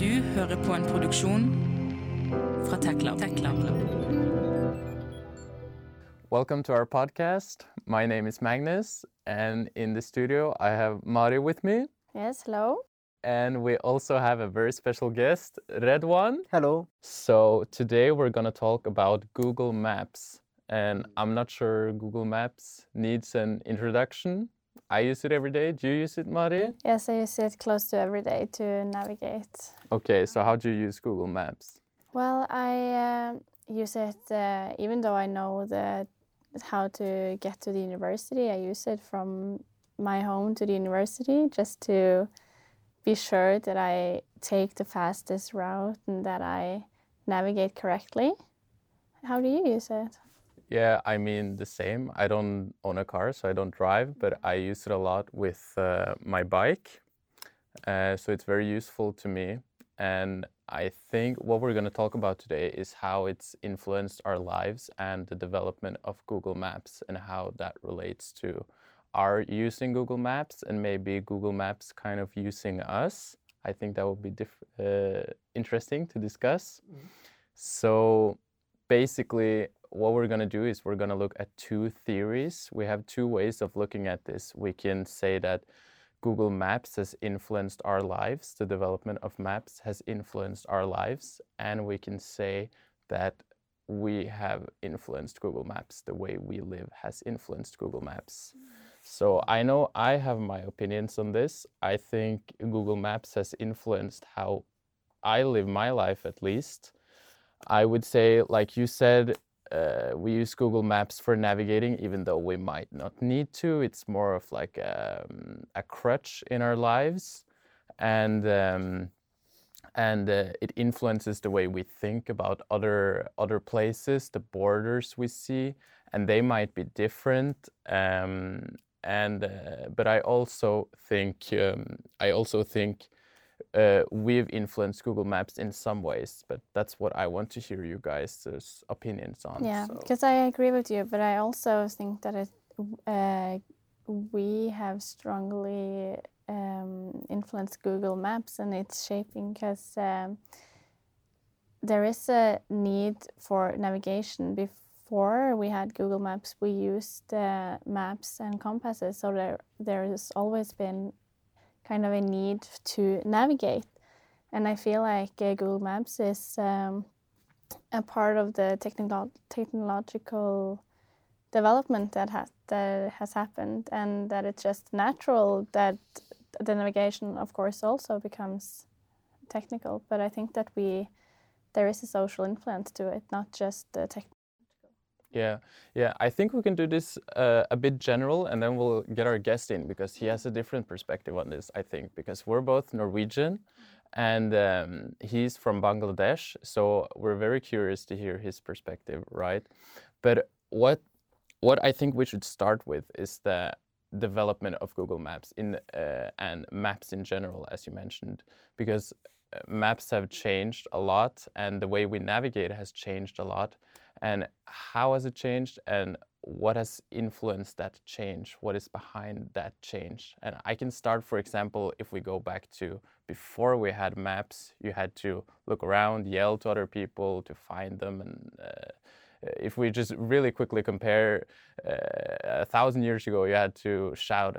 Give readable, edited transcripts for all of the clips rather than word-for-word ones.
Du hører på en produksjon fra TechClub. Welcome to our podcast. My name is Magnus, and in the studio I have Mari with me. Yes, hello. And we also have a very special guest, Redwan. Hello. So today we're going to talk about Google Maps. And I'm not sure Google Maps needs an introduction. I use it every day. Do you use it, Mari? Yes, I use it close to every day to navigate. Okay, so how do you use Google Maps? Well, I use it even though I know that how to get to the university. I use it from my home to the university just to be sure that I take the fastest route and that I navigate correctly. How do you use it? Yeah, I mean the same. I don't own a car, so I don't drive, but I use it a lot with my bike. So it's very useful to me. And I think what we're going to talk about today is how it's influenced our lives and the development of Google Maps and how that relates to our using Google Maps and maybe Google Maps kind of using us. I think that would be interesting to discuss. Mm-hmm. So basically, what we're going to do is we're going to look at two theories. We have two ways of looking at this. We can say that Google Maps has influenced our lives. The development of maps has influenced our lives. And we can say that we have influenced Google Maps. The way we live has influenced Google Maps. So I know I have my opinions on this. I think Google Maps has influenced how I live my life, at least. I would say, like you said, we use Google Maps for navigating, even though we might not need to. It's more of like a crutch in our lives, and it influences the way we think about other places, the borders we see, and they might be different. But I also think. We've influenced Google Maps in some ways, but that's what I want to hear you guys' opinions on. Yeah, because I agree with you, but I also think that we have strongly influenced Google Maps and its shaping, because there is a need for navigation. Before we had Google Maps, we used maps and compasses, so there has always been kind of a need to navigate. And I feel like Google Maps is a part of the technological development that has happened, and that it's just natural that the navigation, of course, also becomes technical. But I think that there is a social influence to it, not just the technical. Yeah. I think we can do this a bit general, and then we'll get our guest in because he has a different perspective on this, I think, because we're both Norwegian and he's from Bangladesh. So we're very curious to hear his perspective, right? But what I think we should start with is the development of Google Maps and maps in general, as you mentioned, because maps have changed a lot and the way we navigate has changed a lot. And how has it changed, and what has influenced that change? What is behind that change? And I can start, for example, if we go back to before we had maps, you had to look around, yell to other people to find them. And if we just really quickly compare, 1,000 years ago, you had to shout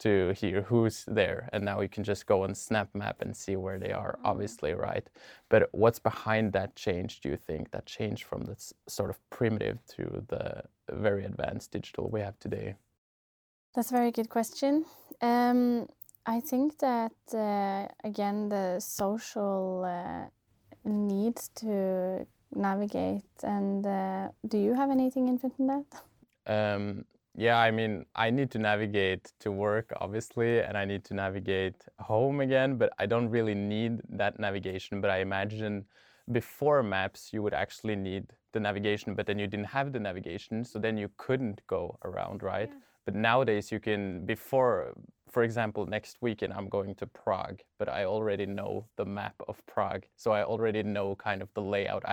to hear who's there. And now you can just go on Snap Map and see where they are, obviously, right? But what's behind that change, do you think? That change from this sort of primitive to the very advanced digital we have today? That's a very good question. I think that, again, the social needs to navigate. And do you have anything input on that? Yeah, I mean, I need to navigate to work, obviously, and I need to navigate home again, but I don't really need that navigation. But I imagine before maps, you would actually need the navigation, but then you didn't have the navigation, so then you couldn't go around, right? Yeah. But nowadays you can, for example, next weekend I'm going to Prague, but I already know the map of Prague. So I already know kind of the layout.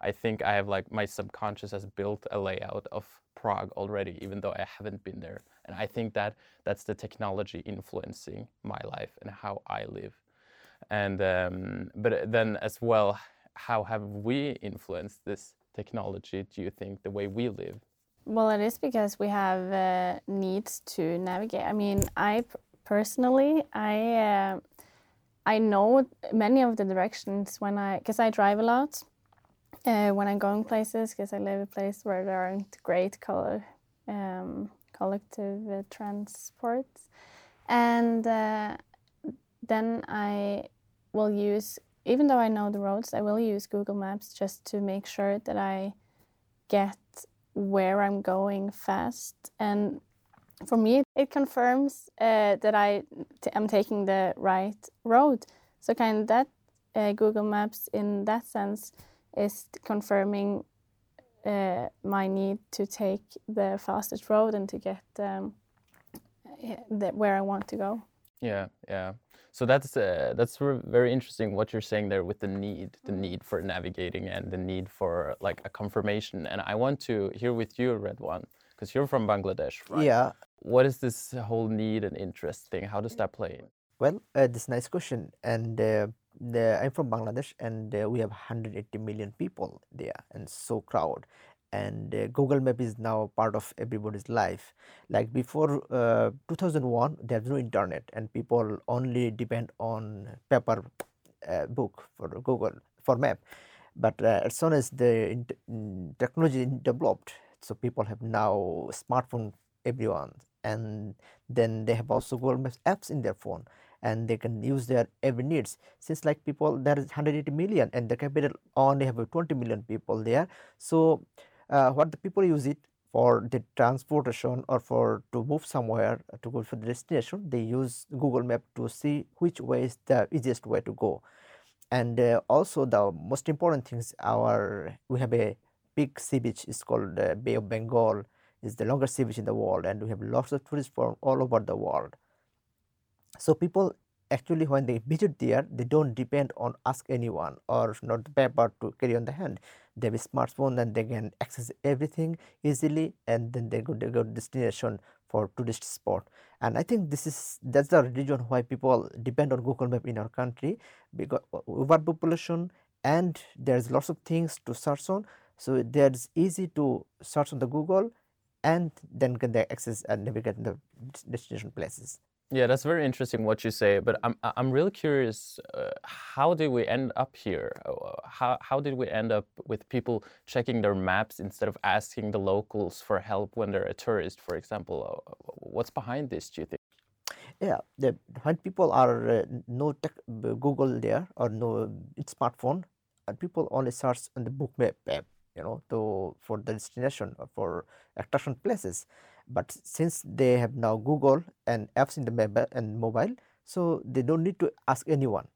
I think like my subconscious has built a layout of Prague already, even though I haven't been there. And I think that's the technology influencing my life and how I live. And but then as well, how have we influenced this technology, do you think, the way we live? Well, it is because we have needs to navigate. I mean, I know many of the directions because I drive a lot, when I'm going places, because I live in a place where there aren't great collective transports. And then I will use, even though I know the roads, I will use Google Maps just to make sure that I get where I'm going fast. And for me, it confirms that I am taking the right road. So kind of that Google Maps in that sense is confirming my need to take the fastest road and to get where I want to go. Yeah. So that's very interesting what you're saying there with the need for navigating and the need for like a confirmation. And I want to hear with you, Redwan, because you're from Bangladesh, right? Yeah. What is this whole need and interest thing? How does that play? Well, this nice question. And I'm from Bangladesh, and we have 180 million people there, and so crowd. And Google Maps is now part of everybody's life. Like before 2001, there's no internet, and people only depend on paper book for Google, for map. But as soon as the technology developed, so people have now smartphone, everyone. And then they have also Google Maps apps in their phone, and they can use their every needs. Since like people, there is 180 million, and the capital only have 20 million people there. So what the people use it for the transportation or for to move somewhere to go for the destination, they use Google Map to see which way is the easiest way to go. And also the most important things, we have a big sea beach, it's called Bay of Bengal. It's the longest sea beach in the world, and we have lots of tourists from all over the world. So people actually, when they visit there, they don't depend on ask anyone or not the paper to carry on the hand. They have a smartphone, and they can access everything easily, and then they go to destination for tourist spot. And I think that's the reason why people depend on Google Map in our country, because overpopulation, and there's lots of things to search on. So there's easy to search on the Google, and then can they access and navigate the destination places. Yeah, that's very interesting what you say, but I'm really curious, how did we end up here? How did we end up with people checking their maps instead of asking the locals for help when they're a tourist, for example? What's behind this, do you think? Yeah, when people are no tech, Google there or no smartphone, and people only search on the book map app, for the destination or for attraction places. But since they have now Google and apps in the map and mobile, so they don't need to ask anyone,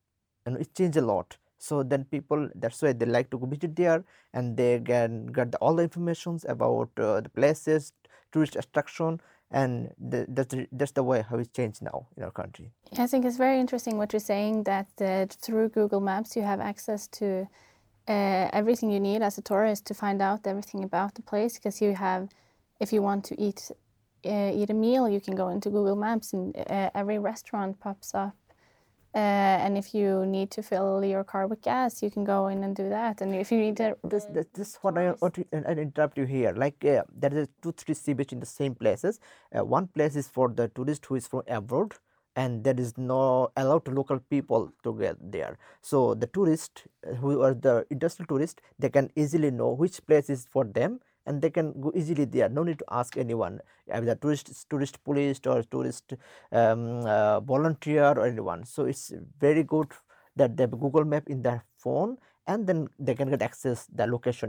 and it changed a lot. So then people, that's why they like to go visit there, and they can get all the informations about the places, tourist attraction, and that's the way how it's changed now in our country. I think it's very interesting what you're saying, that through Google Maps you have access to everything you need as a tourist to find out everything about the place, because you have. If you want to eat a meal, you can go into Google Maps, and every restaurant pops up. And if you need to fill your car with gas, you can go in and do that. And if you need to... This is what I want to interrupt you here. Like, there is 2-3 sea beach in the same places. One place is for the tourist who is from abroad, and there is no allowed local people to get there. So the tourists who are the industrial tourists, they can easily know which place is for them, and they can go easily there. No need to ask anyone, either tourist police or tourist volunteer or anyone. So it's very good that they have Google Map in their phone, and then they can get access the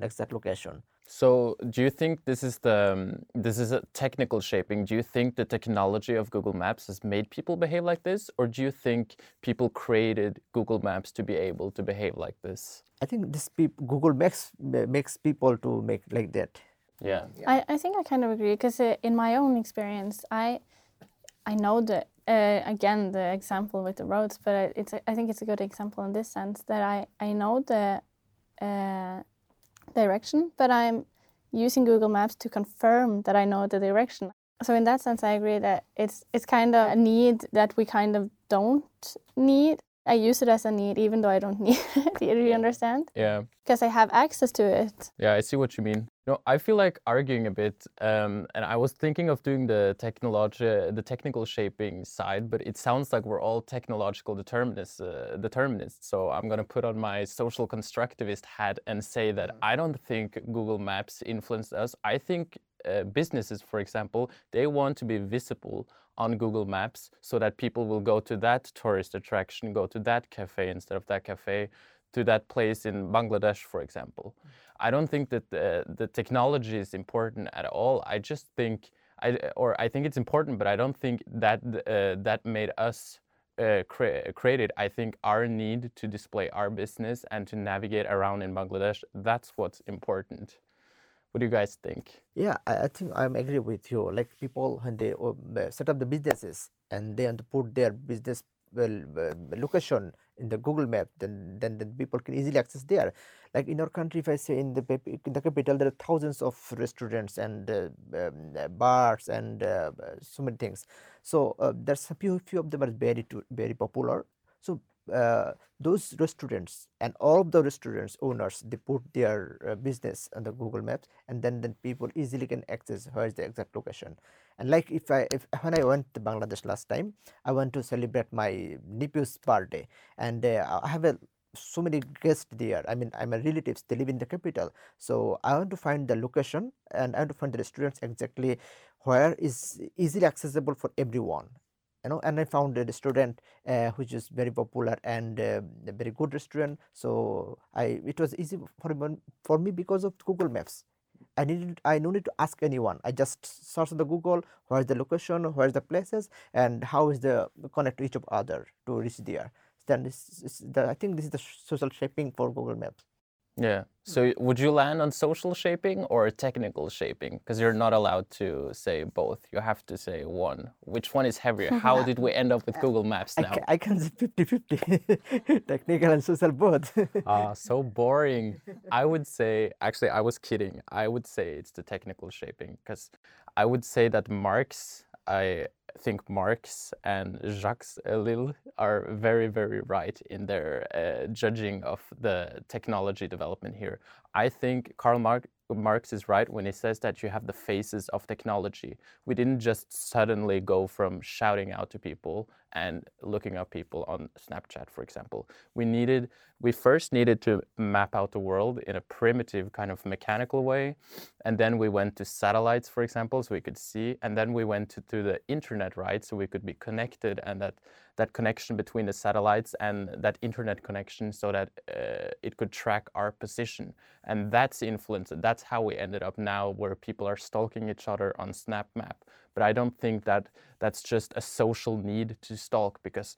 exact location. So do you think this is a technical shaping? Do you think the technology of Google Maps has made people behave like this, or do you think people created Google Maps to be able to behave like this? I think Google makes people to make like that. Yeah. I think I kind of agree, because in my own experience, I know that again the example with the roads, but I think it's a good example in this sense that I know the direction, but I'm using Google Maps to confirm that I know the direction. So in that sense, I agree that it's kind of a need that we kind of don't need. I use it as a need, even though I don't need it. Do you understand? Yeah. Because I have access to it. Yeah, I see what you mean. No, I feel like arguing a bit, and I was thinking of doing the technical shaping side, but it sounds like we're all technological determinists. So I'm going to put on my social constructivist hat and say that I don't think Google Maps influenced us. I think businesses, for example, they want to be visible on Google Maps so that people will go to that tourist attraction, go to that cafe instead of that cafe, to that place in Bangladesh, for example. I don't think that the technology is important at all. I just think, I think it's important, but I don't think that that made us create it. I think our need to display our business and to navigate around in Bangladesh, that's what's important. What do you guys think? Yeah, I think I'm agree with you. Like people, when they set up the businesses and they want to put their business location in the Google Map, then people can easily access there. Like in our country, if I say in the capital, there are thousands of restaurants and bars and so many things. So there's a few of them are very popular. So those restaurants and all of the restaurants owners, they put their business on the Google Maps, and then people easily can access where is the exact location. And like when I went to Bangladesh last time, I went to celebrate my nephew's birthday, and I have so many guests there. I mean, I'm a relatives, they live in the capital, so I want to find the location and I want to find the restaurants exactly where is easily accessible for everyone. You know, and I found a restaurant which is very popular and a very good restaurant. So it was easy for me because of Google Maps. I no need to ask anyone. I just search on the Google, where is the location, where is the places, and how is the connect to each of other to reach there. Then I think this is the social shaping for Google Maps. Yeah. So would you land on social shaping or technical shaping? Because you're not allowed to say both. You have to say one. Which one is heavier? How did we end up with Google Maps now? I can say 50-50. Technical and social both. So boring. I would say, actually, I was kidding. I would say it's the technical shaping. Because I would say that I think Marx and Jacques Ellul are very, very right in their judging of the technology development here. I think Karl Marx is right when he says that you have the phases of technology. We didn't just suddenly go from shouting out to people and looking up people on Snapchat, for example. We first needed to map out the world in a primitive kind of mechanical way, and then we went to satellites, for example, so we could see, and then we went to the internet, right, so we could be connected, and that connection between the satellites and that internet connection so that it could track our position. And that's the influence. That's how we ended up now where people are stalking each other on Snap Map. But I don't think that that's just a social need to stalk, because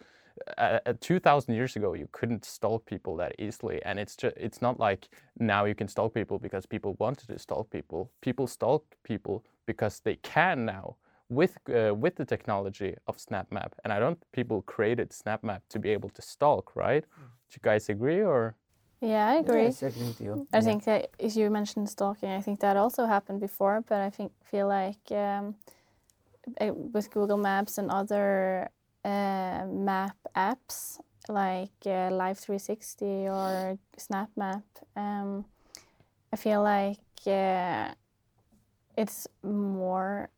2,000 years ago, you couldn't stalk people that easily. And it's not like now you can stalk people because people wanted to stalk people. People stalk people because they can now. With the technology of Snap Map, and people created Snap Map to be able to stalk, right? Do you guys agree or? Yeah, I agree. Yes, I agree with you. I think that if you mentioned stalking, I think that also happened before, but I feel like with Google Maps and other map apps like Live360 or Snap Map, I feel like it's more.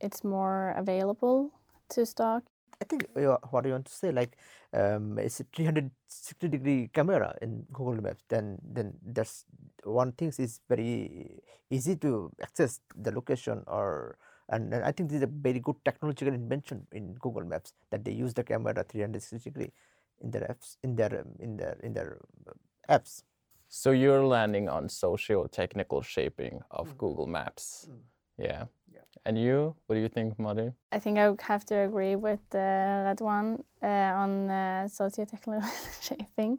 It's more available to stock. I think what you want to say, like it's a 360-degree camera in Google Maps. Then that's one thing is very easy to access the location and I think this is a very good technological invention in Google Maps that they use the camera 360-degree in their apps. So you're landing on socio-technical shaping of Google Maps. Yeah. And you, what do you think, Mari? I think I would have to agree with Radwan on socio-technical shaping,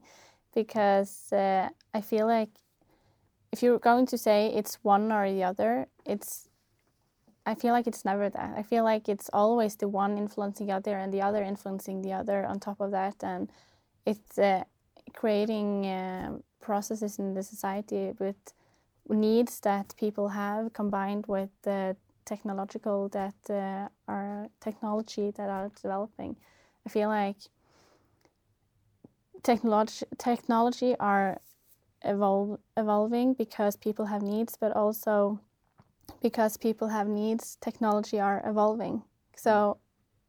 because I feel like if you're going to say it's one or the other, I feel like it's never that. I feel like it's always the one influencing the other and the other influencing the other on top of that, and it's creating processes in the society with needs that people have combined with the technological technology that are developing. I feel like technology are evolving because people have needs, but also because people have needs, technology are evolving. So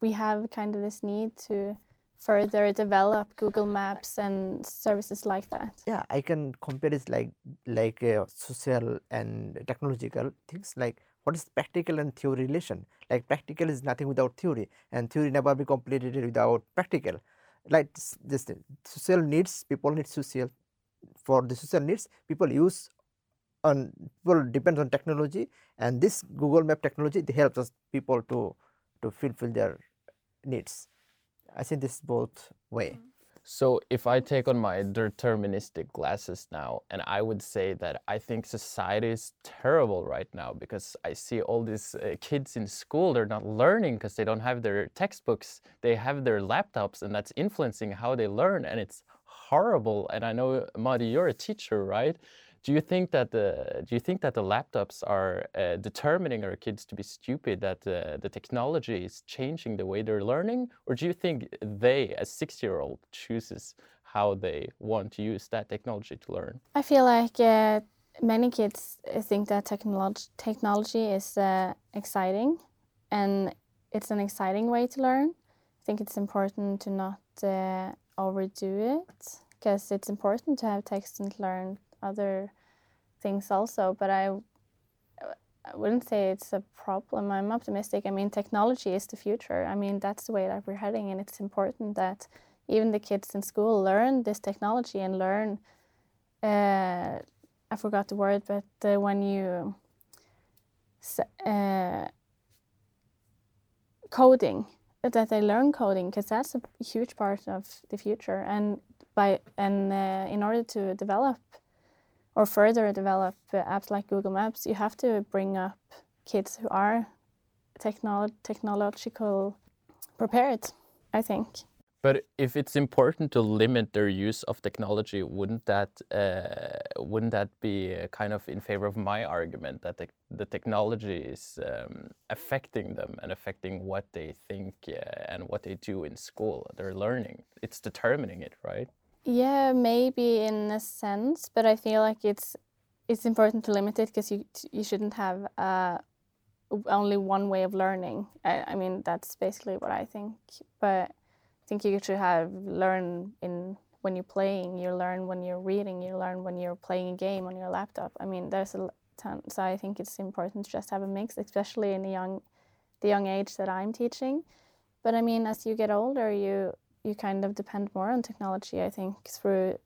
we have kind of this need to further develop Google Maps and services like that. Yeah, I can compare it like social and technological things. Like, what is practical and theory relation? Like, practical is nothing without theory, and theory never be completed without practical. Like this, social needs, people need social. For the social needs, people depend on technology, and this Google Map technology, they helps us people to fulfill their needs. I think this is both way. So if I take on my deterministic glasses now, and I would say that I think society is terrible right now because I see all these kids in school, they're not learning because they don't have their textbooks, they have their laptops, and that's influencing how they learn, and it's horrible. And I know, Mari, you're a teacher, right? Do you think that the laptops are determining our kids to be stupid? That the technology is changing the way they're learning, or do you think they, as 6-year-old, chooses how they want to use that technology to learn? I feel like many kids think that technology is exciting, and it's an exciting way to learn. I think it's important to not overdo it, because it's important to have text and learn other things also, but I wouldn't say it's a problem. I'm optimistic. I mean, technology is the future. I mean, that's the way that we're heading, and it's important that even the kids in school learn this technology and learn, I forgot the word, but when you, coding, that they learn coding, because that's a huge part of the future. And in order to develop or further develop apps like Google Maps, you have to bring up kids who are technological prepared, I think. But if it's important to limit their use of technology, wouldn't that be kind of in favor of my argument that the technology is affecting them and affecting what they think and what they do in school? They're learning. It's determining it, right? Yeah, maybe in a sense, but I feel like it's important to limit it, because you shouldn't have only one way of learning. I mean, that's basically what I think. But I think you should when you're playing, you learn when you're reading, you learn when you're playing a game on your laptop. I mean, there's a ton. So I think it's important to just have a mix, especially in the young age that I'm teaching. But I mean, as you get older, you kind of depend more on technology, I think, through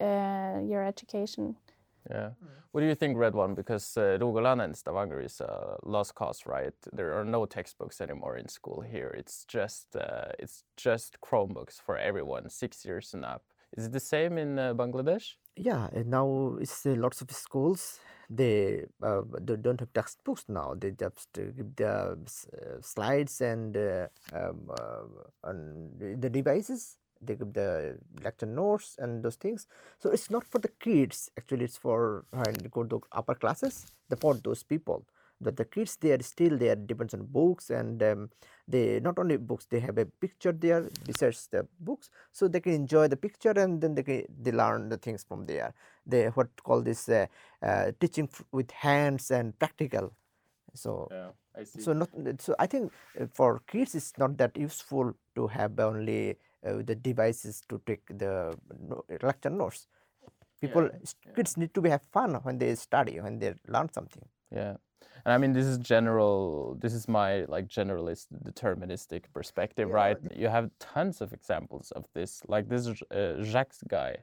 your education. Yeah. What do you think, Red One? Because Rogaland and Stavanger is a lost cause, right? There are no textbooks anymore in school here. It's just Chromebooks for everyone, 6 years and up. Is it the same in Bangladesh? Yeah, and now it's lots of schools. They don't have textbooks now. They just give the slides and the devices. They give the lecture notes and those things. So it's not for the kids. Actually, it's for the upper classes. For those people. But the kids, they are still there. Depends on books, and they not only books. They have a picture there. Besides the books, so they can enjoy the picture, and then they learn the things from there. They what call this teaching with hands and practical. So yeah, I see. So I think for kids it's not that useful to have only the devices to take the lecture notes. Kids need to have fun when they study, when they learn something. Yeah. And I mean, this is my generalist deterministic perspective, right? You have tons of examples of this, like this Jacques guy,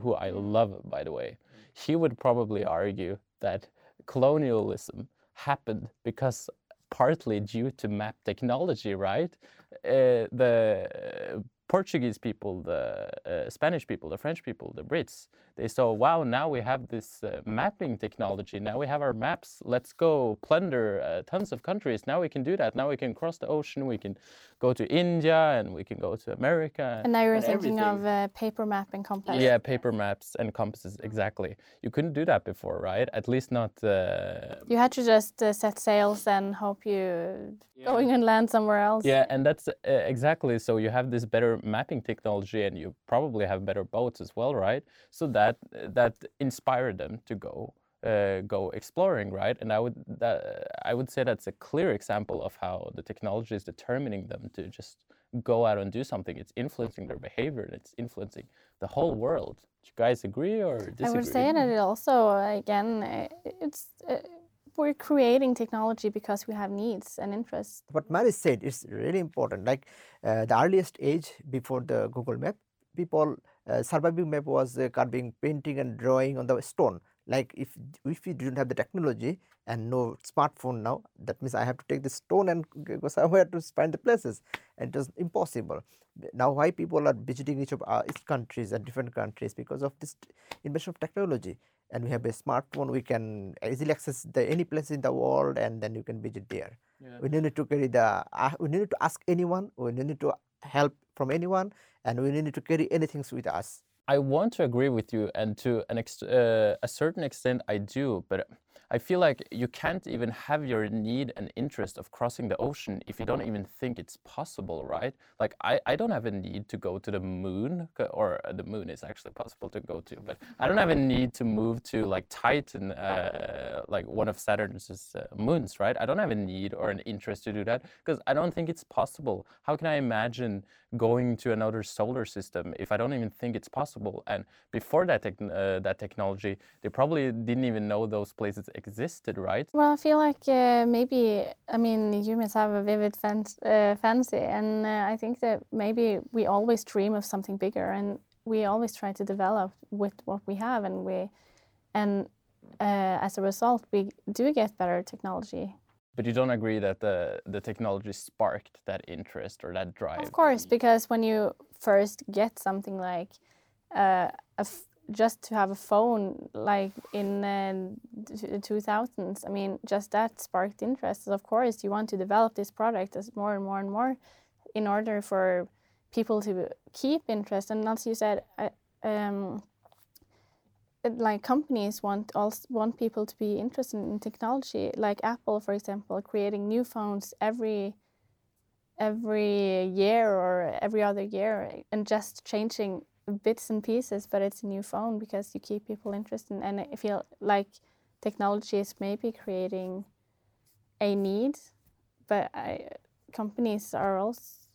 who I love, by the way. He would probably argue that colonialism happened because partly due to map technology, right? The Portuguese people, the Spanish people, the French people, the Brits, they saw, wow, now we have this mapping technology. Now we have our maps. Let's go plunder tons of countries. Now we can do that. Now we can cross the ocean. We can go to India, and we can go to America. And now you're thinking of paper map and compass. Yeah, paper maps and compasses, exactly. You couldn't do that before, right? At least not... You had to just set sails and hope you going and land somewhere else. Yeah, and that's exactly. So you have this better better mapping technology, and you probably have better boats as well, right? So that inspired them to go exploring, right? And I would say that's a clear example of how the technology is determining them to just go out and do something. It's influencing their behavior, and it's influencing the whole world. Do you guys agree or disagree? I would say that it also, again, it's we're creating technology because we have needs and interests. What Mary said is really important. Like the earliest age before the Google Map, people surviving map was carving, painting, and drawing on the stone. Like if we didn't have the technology and no smartphone now, that means I have to take the stone and go somewhere to find the places. And it was impossible. Now why people are visiting each of our countries and different countries because of this invention of technology. And we have a smartphone, we can easily access any place in the world, and then you can visit there. Yeah. We don't need to carry we don't need to ask anyone, we don't need to help from anyone, and we don't need to carry anything with us. I want to agree with you, and to a certain extent I do, but I feel like you can't even have your need and interest of crossing the ocean if you don't even think it's possible, right? Like I don't have a need to go to the moon, or the moon is actually possible to go to, but I don't have a need to move to like Titan, like one of Saturn's moons, right? I don't have a need or an interest to do that because I don't think it's possible. How can I imagine going to another solar system if I don't even think it's possible? And before that technology, they probably didn't even know those places existed, right? Well, I feel like maybe, I mean, humans have a vivid fancy, and I think that maybe we always dream of something bigger, and we always try to develop with what we have, and as a result, we do get better technology. But you don't agree that the technology sparked that interest or that drive? Of course, because when you first get something like just to have a phone, like in the 2000s, I mean, just that sparked interest. Of course, you want to develop this product as more and more and more in order for people to keep interest. And as you said, like companies want people to be interested in technology, like Apple, for example, creating new phones every year or every other year, and just changing bits and pieces, but it's a new phone because you keep people interested. And I feel like technology is maybe creating a need, but companies are also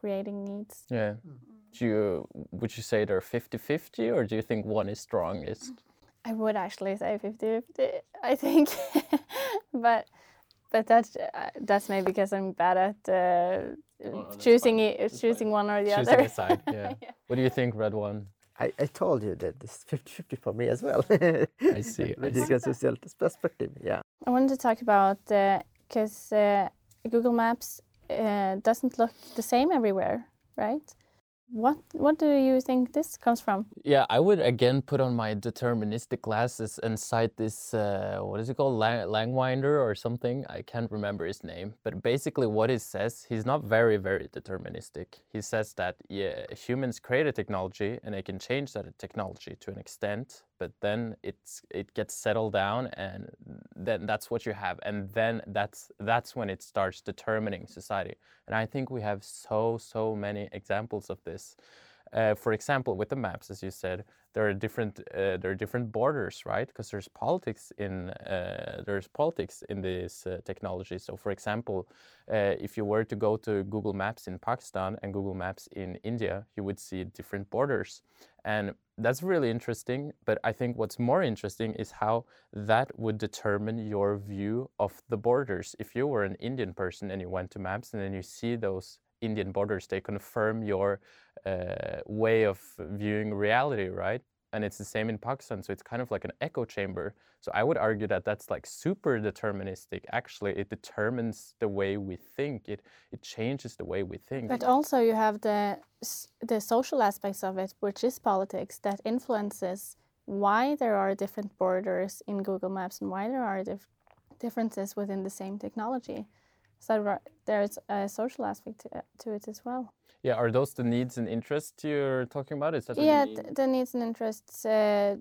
creating needs. Yeah. Would you say they're 50-50, or do you think one is strongest? I would actually say 50-50, I think. but that's maybe because I'm bad at choosing one or the other. Choosing a side, yeah. Yeah. What do you think, Red One? I told you that this 50-50 for me as well. I see. Because it's a perspective, yeah. I wanted to talk about, because Google Maps doesn't look the same everywhere, right? What do you think this comes from? Yeah, I would again put on my deterministic glasses and cite this, what is it called, Langwinder or something? I can't remember his name. But basically what he says, he's not very, very deterministic. He says that, yeah, humans create a technology and they can change that technology to an extent, but then it gets settled down, and then that's what you have. And then that's when it starts determining society. And I think we have so many examples of this. For example, with the maps, as you said, there are different borders, right? Because there's politics in this technology. So, for example, if you were to go to Google Maps in Pakistan and Google Maps in India, you would see different borders, and that's really interesting. But I think what's more interesting is how that would determine your view of the borders. If you were an Indian person and you went to maps and then you see those Indian borders, they confirm your way of viewing reality, right? And it's the same in Pakistan, so it's kind of like an echo chamber. So I would argue that that's like super deterministic. Actually, it determines the way we think. It changes the way we think. But also you have the social aspects of it, which is politics, that influences why there are different borders in Google Maps and why there are differences within the same technology. So there's a social aspect to it as well. Yeah, are those the needs and interests you're talking about? Is that the needs and interests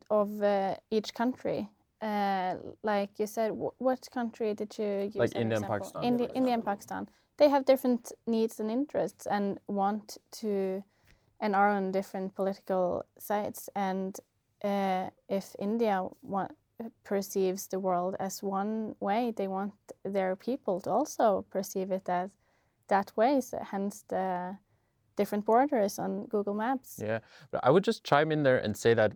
of each country. Like you said, what country did you use? Like India and Pakistan. India and Pakistan. they have different needs and interests and want to and are on different political sides. And if India perceives the world as one way, they want their people to also perceive it as that way, so hence the different borders on Google Maps. Yeah, but I would just chime in there and say that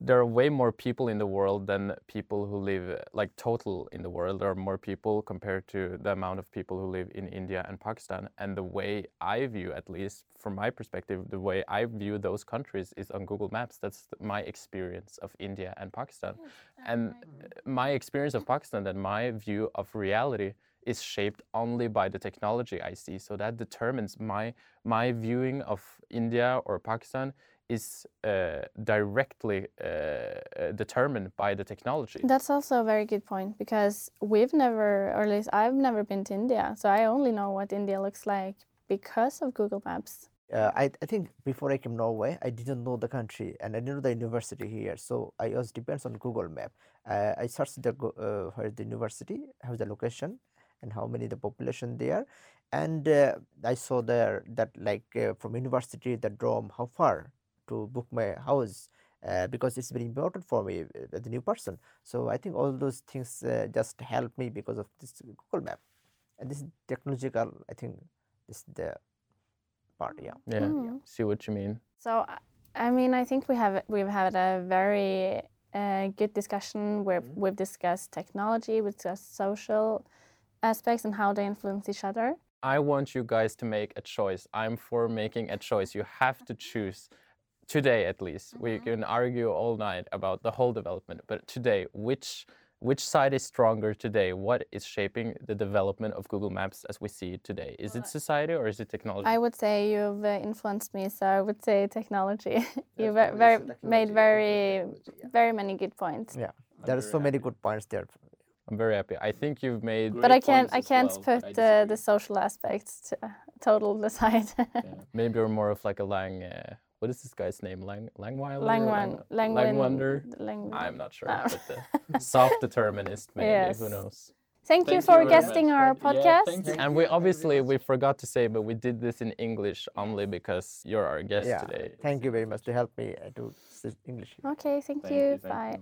there are way more people in the world than people who live, like total in the world. There are more people compared to the amount of people who live in India and Pakistan. And the way I view, at least from my perspective, the way I view those countries is on Google Maps. That's my experience of India and Pakistan. And my experience of Pakistan and my view of reality is shaped only by the technology I see. So that determines my viewing of India or Pakistan is directly determined by the technology. That's also a very good point, because we've never, or at least I've never been to India, so I only know what India looks like because of Google Maps. I think before I came to Norway, I didn't know the country and I didn't know the university here, so I was depends on Google Map. I searched where the university, how the location, and how many the population there. And I saw there that like from university, the dorm, how far to book my house, because it's very important for me as a new person. So I think all those things just help me because of this Google Map. And this technological, I think, is the part, See what you mean. So, I mean, I think we've had a very good discussion where we've discussed technology, we've discussed social aspects and how they influence each other. I want you guys to make a choice. I'm for making a choice. You have to choose. Today, at least, we can argue all night about the whole development. But today, which side is stronger today? What is shaping the development of Google Maps as we see it today? Is it society or is it technology? I would say you've influenced me, so I would say technology. You made very many good points. Yeah, there are so many good points there. I'm very happy. I think you've made great points. But I can't put the social aspects total aside. Yeah. Maybe you're more of like a what is this guy's name? Langweiler? I'm not sure. No. But self-determinist, maybe. Yes. Who knows? Thank you for guesting our podcast. Yeah, and we forgot to say, but we did this in English only because you're our guest today. Thank you very much to help me do English. Okay, thank you. Bye.